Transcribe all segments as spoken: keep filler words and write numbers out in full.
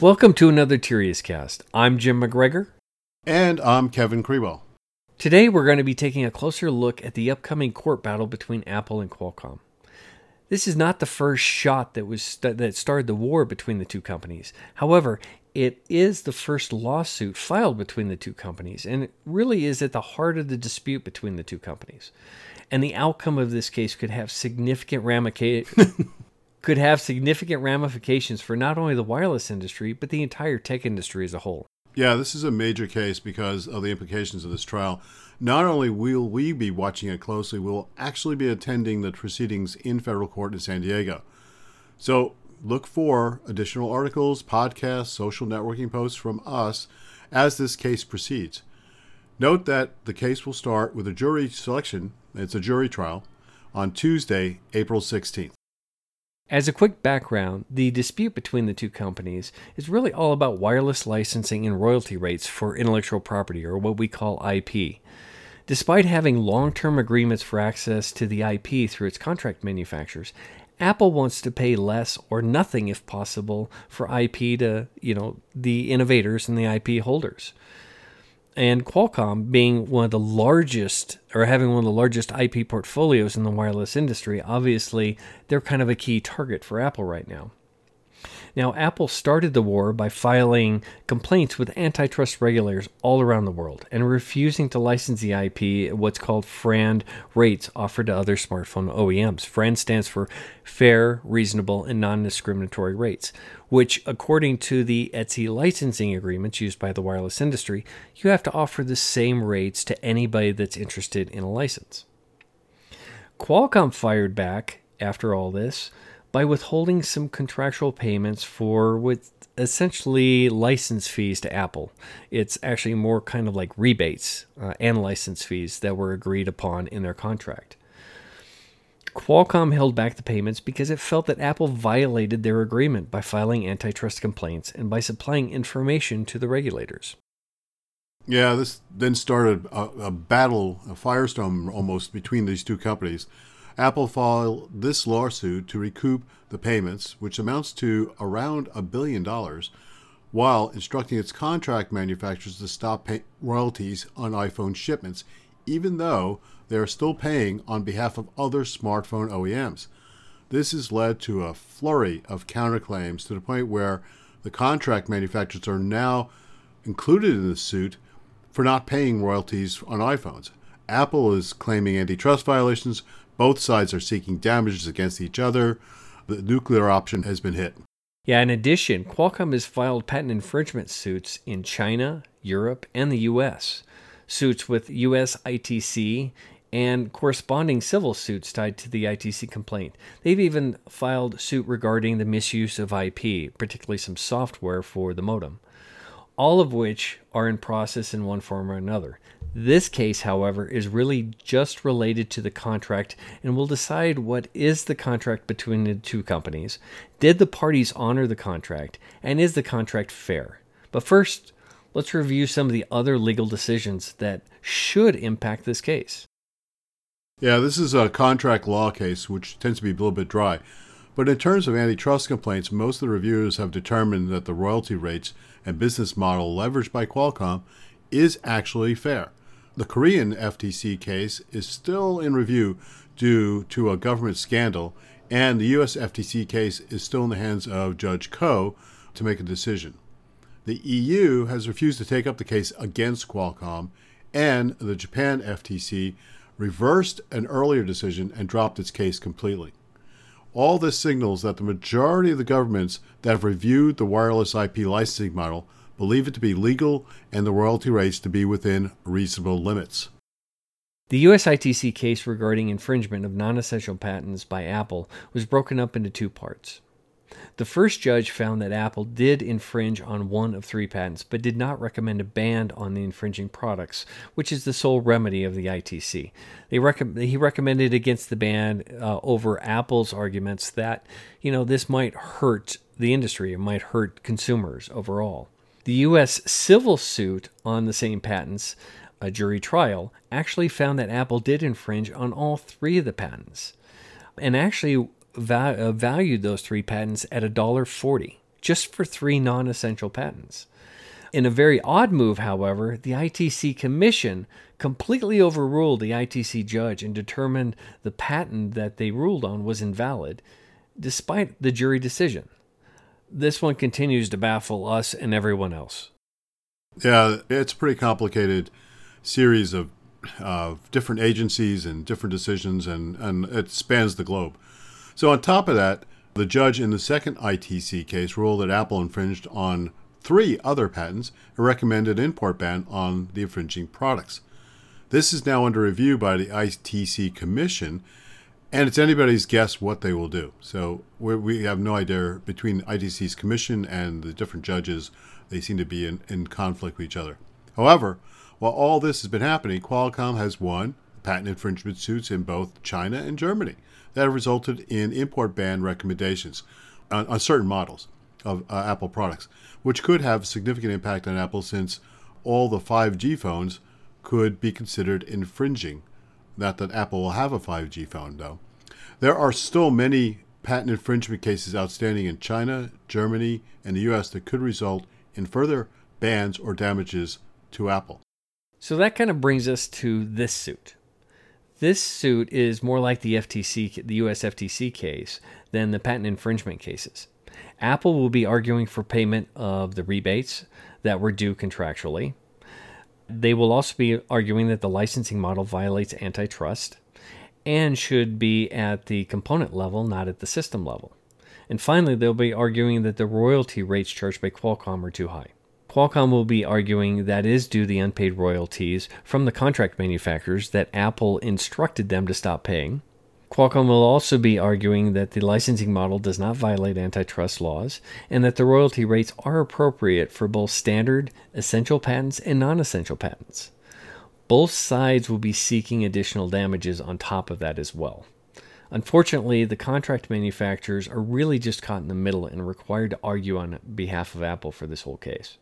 Welcome to another TiriasCast. I'm Jim McGregor. And I'm Kevin Krewell. Today we're going to be taking a closer look at the upcoming court battle between Apple and Qualcomm. This is not the first shot that was st- that started the war between the two companies. However, it is the first lawsuit filed between the two companies, and it really is at the heart of the dispute between the two companies. And the outcome of this case could have significant ramifications. could have significant ramifications for not only the wireless industry, but the entire tech industry as a whole. Yeah, this is a major case because of the implications of this trial. Not only will we be watching it closely, we'll actually be attending the proceedings in federal court in San Diego. So look for additional articles, podcasts, social networking posts from us as this case proceeds. Note that the case will start with a jury selection. It's a jury trial on Tuesday, April sixteenth. As a quick background, the dispute between the two companies is really all about wireless licensing and royalty rates for intellectual property, or what we call I P. Despite having long-term agreements for access to the I P through its contract manufacturers, Apple wants to pay less or nothing, if possible, for I P to, you know, the innovators and the I P holders. And Qualcomm, being one of the largest, or having one of the largest I P portfolios in the wireless industry, obviously they're kind of a key target for Apple right now. Now, Apple started the war by filing complaints with antitrust regulators all around the world and refusing to license the I P at what's called FRAND rates offered to other smartphone O E Ms. FRAND stands for Fair, Reasonable, and Non-Discriminatory Rates, which, according to the E T S I licensing agreements used by the wireless industry, you have to offer the same rates to anybody that's interested in a license. Qualcomm fired back after all this by withholding some contractual payments for with essentially license fees to Apple. It's actually more kind of like rebates uh, and license fees that were agreed upon in their contract. Qualcomm held back the payments because it felt that Apple violated their agreement by filing antitrust complaints and by supplying information to the regulators. Yeah, this then started a, a battle, a firestorm almost, between these two companies. Apple filed this lawsuit to recoup the payments, which amounts to around a billion dollars, while instructing its contract manufacturers to stop pay- royalties on iPhone shipments, even though they are still paying on behalf of other smartphone O E Ms. This has led to a flurry of counterclaims to the point where the contract manufacturers are now included in the suit for not paying royalties on iPhones. Apple is claiming antitrust violations. Both sides are seeking damages against each other. The nuclear option has been hit. Yeah, in addition, Qualcomm has filed patent infringement suits in China, Europe, and the U S. Suits with U S I T C and corresponding civil suits tied to the I T C complaint. They've even filed suit regarding the misuse of I P, particularly some software for the modem, all of which are in process in one form or another. This case, however, is really just related to the contract and will decide what is the contract between the two companies. Did the parties honor the contract, and is the contract fair? But first, let's review some of the other legal decisions that should impact this case. Yeah, this is a contract law case, which tends to be a little bit dry. But in terms of antitrust complaints, most of the reviewers have determined that the royalty rates and business model leveraged by Qualcomm is actually fair. The Korean F T C case is still in review due to a government scandal, and the U S F T C case is still in the hands of Judge Ko to make a decision. The E U has refused to take up the case against Qualcomm, and the Japan F T C reversed an earlier decision and dropped its case completely. All this signals that the majority of the governments that have reviewed the wireless I P licensing model believe it to be legal and the royalty rates to be within reasonable limits. The U S I T C case regarding infringement of non-essential patents by Apple was broken up into two parts. The first judge found that Apple did infringe on one of three patents, but did not recommend a ban on the infringing products, which is the sole remedy of the I T C. They rec- he recommended against the ban uh, over Apple's arguments that, you know, this might hurt the industry, it might hurt consumers overall. The U S civil suit on the same patents a jury trial, actually found that Apple did infringe on all three of the patents, and actually val- uh, valued those three patents at one dollar forty, just for three non-essential patents. In a very odd move, however, the I T C Commission completely overruled the I T C judge and determined the patent that they ruled on was invalid, despite the jury decision. This one continues to baffle us and everyone else. Yeah, it's a pretty complicated series of uh, different agencies and different decisions, and, and it spans the globe. So on top of that, the judge in the second I T C case ruled that Apple infringed on three other patents and recommended import ban on the infringing products. This is now under review by the I T C Commission, and it's anybody's guess what they will do. So we we have no idea. Between I T C's Commission and the different judges, they seem to be in, in conflict with each other. However, while all this has been happening, Qualcomm has won patent infringement suits in both China and Germany that have resulted in import ban recommendations on, on certain models of uh, Apple products, which could have significant impact on Apple, since all the five G phones could be considered infringing. Not that Apple will have a five G phone, though. There are still many patent infringement cases outstanding in China, Germany, and the U S that could result in further bans or damages to Apple. So that kind of brings us to this suit. This suit is more like the F T C, the U S F T C case, than the patent infringement cases. Apple will be arguing for payment of the rebates that were due contractually. They will also be arguing that the licensing model violates antitrust and should be at the component level, not at the system level. And finally, they'll be arguing that the royalty rates charged by Qualcomm are too high. Qualcomm will be arguing that is due the unpaid royalties from the contract manufacturers that Apple instructed them to stop paying. Qualcomm will also be arguing that the licensing model does not violate antitrust laws and that the royalty rates are appropriate for both standard, essential patents, and non-essential patents. Both sides will be seeking additional damages on top of that as well. Unfortunately, the contract manufacturers are really just caught in the middle and required to argue on behalf of Apple for this whole case.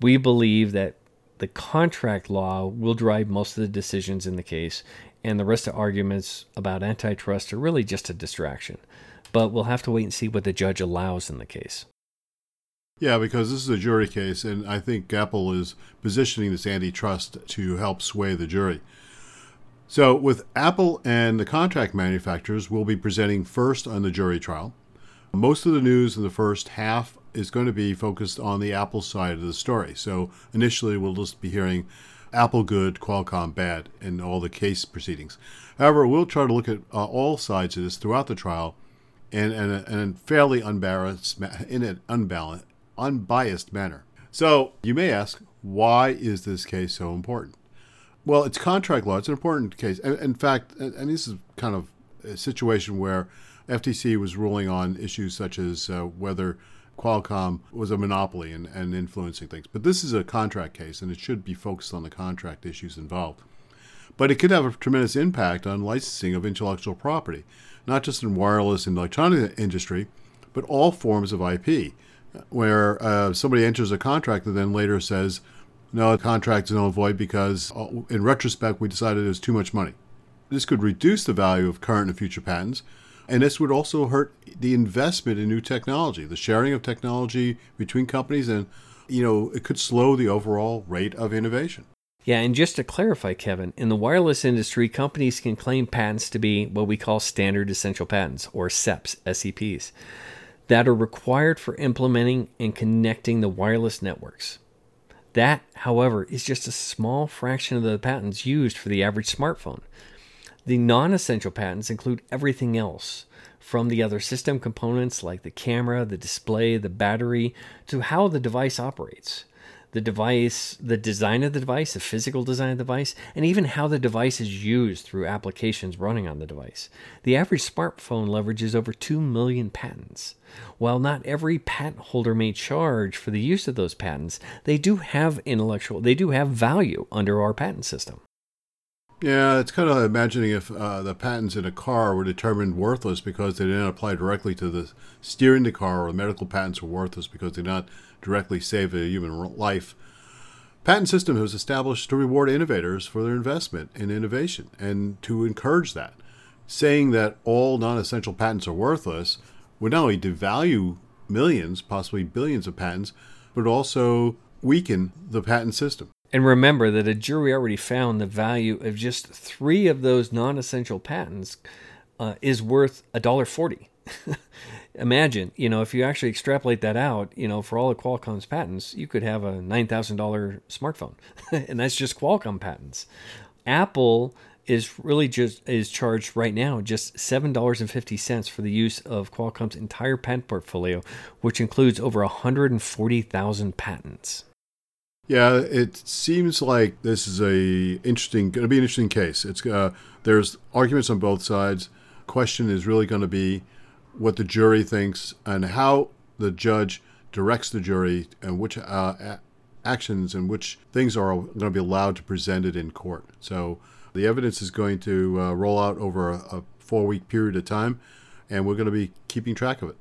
We believe that the contract law will drive most of the decisions in the case, and the rest of arguments about antitrust are really just a distraction. But we'll have to wait and see what the judge allows in the case. Yeah, because this is a jury case, and I think Apple is positioning this antitrust to help sway the jury. So with Apple and the contract manufacturers, we'll be presenting first on the jury trial. Most of the news in the first half is going to be focused on the Apple side of the story. So initially, we'll just be hearing Apple good, Qualcomm bad, in all the case proceedings. However, we'll try to look at uh, all sides of this throughout the trial, and in a fairly unbiased, in an unbalanced, unbiased manner. So you may ask, why is this case so important? Well, it's contract law. It's an important case. In, in fact, and this is kind of a situation where F T C was ruling on issues such as uh, whether Qualcomm was a monopoly and, and influencing things. But this is a contract case, and it should be focused on the contract issues involved. But it could have a tremendous impact on licensing of intellectual property, not just in wireless and electronic industry, but all forms of I P, where uh, somebody enters a contract and then later says, no, the contract is null and void because in retrospect, we decided it was too much money. This could reduce the value of current and future patents, and this would also hurt the investment in new technology, the sharing of technology between companies, and, you know, it could slow the overall rate of innovation. Yeah, and just to clarify, Kevin, in the wireless industry, companies can claim patents to be what we call standard essential patents, or S E Ps, S E Ps, that are required for implementing and connecting the wireless networks. That, however, is just a small fraction of the patents used for the average smartphone. The non-essential patents include everything else, from the other system components like the camera, the display, the battery, to how the device operates. The device, the design of the device, the physical design of the device, and even how the device is used through applications running on the device. The average smartphone leverages over two million patents. While not every patent holder may charge for the use of those patents, they do have intellectual, they do have value under our patent system. Yeah, it's kind of imagining if uh, the patents in a car were determined worthless because they didn't apply directly to the steering the car, or the medical patents were worthless because they did not directly save a human life. Patent system was established to reward innovators for their investment in innovation and to encourage that. Saying that all non-essential patents are worthless would not only devalue millions, possibly billions of patents, but also weaken the patent system. And remember that a jury already found the value of just three of those non-essential patents uh, is worth one dollar and forty cents. Imagine, you know, if you actually extrapolate that out, you know, for all of Qualcomm's patents, you could have a nine thousand dollars smartphone. And that's just Qualcomm patents. Apple is really just is charged right now just seven dollars and fifty cents for the use of Qualcomm's entire patent portfolio, which includes over one hundred forty thousand patents. Yeah, it seems like this is a interesting, going to be an interesting case. It's uh, there's arguments on both sides. Question is really going to be what the jury thinks and how the judge directs the jury and which uh, a- actions and which things are going to be allowed to be presented in court. So the evidence is going to uh, roll out over a, a four-week period of time, and we're going to be keeping track of it.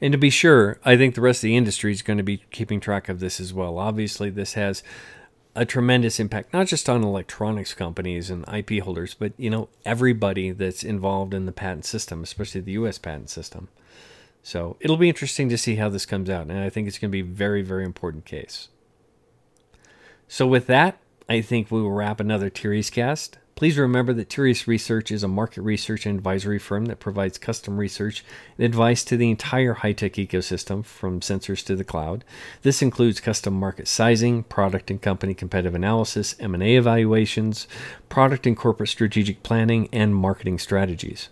And to be sure, I think the rest of the industry is going to be keeping track of this as well. Obviously, this has a tremendous impact, not just on electronics companies and I P holders, but, you know, everybody that's involved in the patent system, especially the U S patent system. So it'll be interesting to see how this comes out. And I think it's going to be a very, very important case. So with that, I think we will wrap another TiriasCast. Please remember that Tirias Research is a market research and advisory firm that provides custom research and advice to the entire high-tech ecosystem, from sensors to the cloud. This includes custom market sizing, product and company competitive analysis, M and A evaluations, product and corporate strategic planning, and marketing strategies.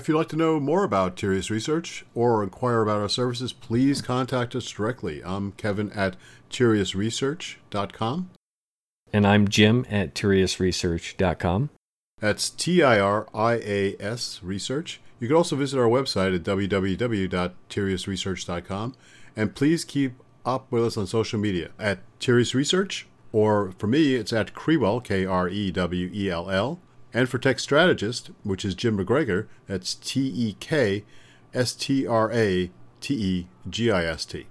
If you'd like to know more about Tirias Research or inquire about our services, please contact us directly. I'm Kevin at tirias research dot com. And I'm Jim at tirias research dot com. That's T I R I A S Research. You can also visit our website at w w w dot tirias research dot com. And please keep up with us on social media at Tirias Research, or for me, it's at Krewell, K R E W E L L. And for Tech Strategist, which is Jim McGregor, that's T E K S T R A T E G I S T.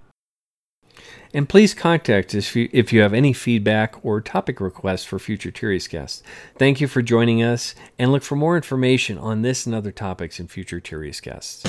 And please contact us if you, if you have any feedback or topic requests for future TiriasCast. Thank you for joining us, and look for more information on this and other topics in future TiriasCasts.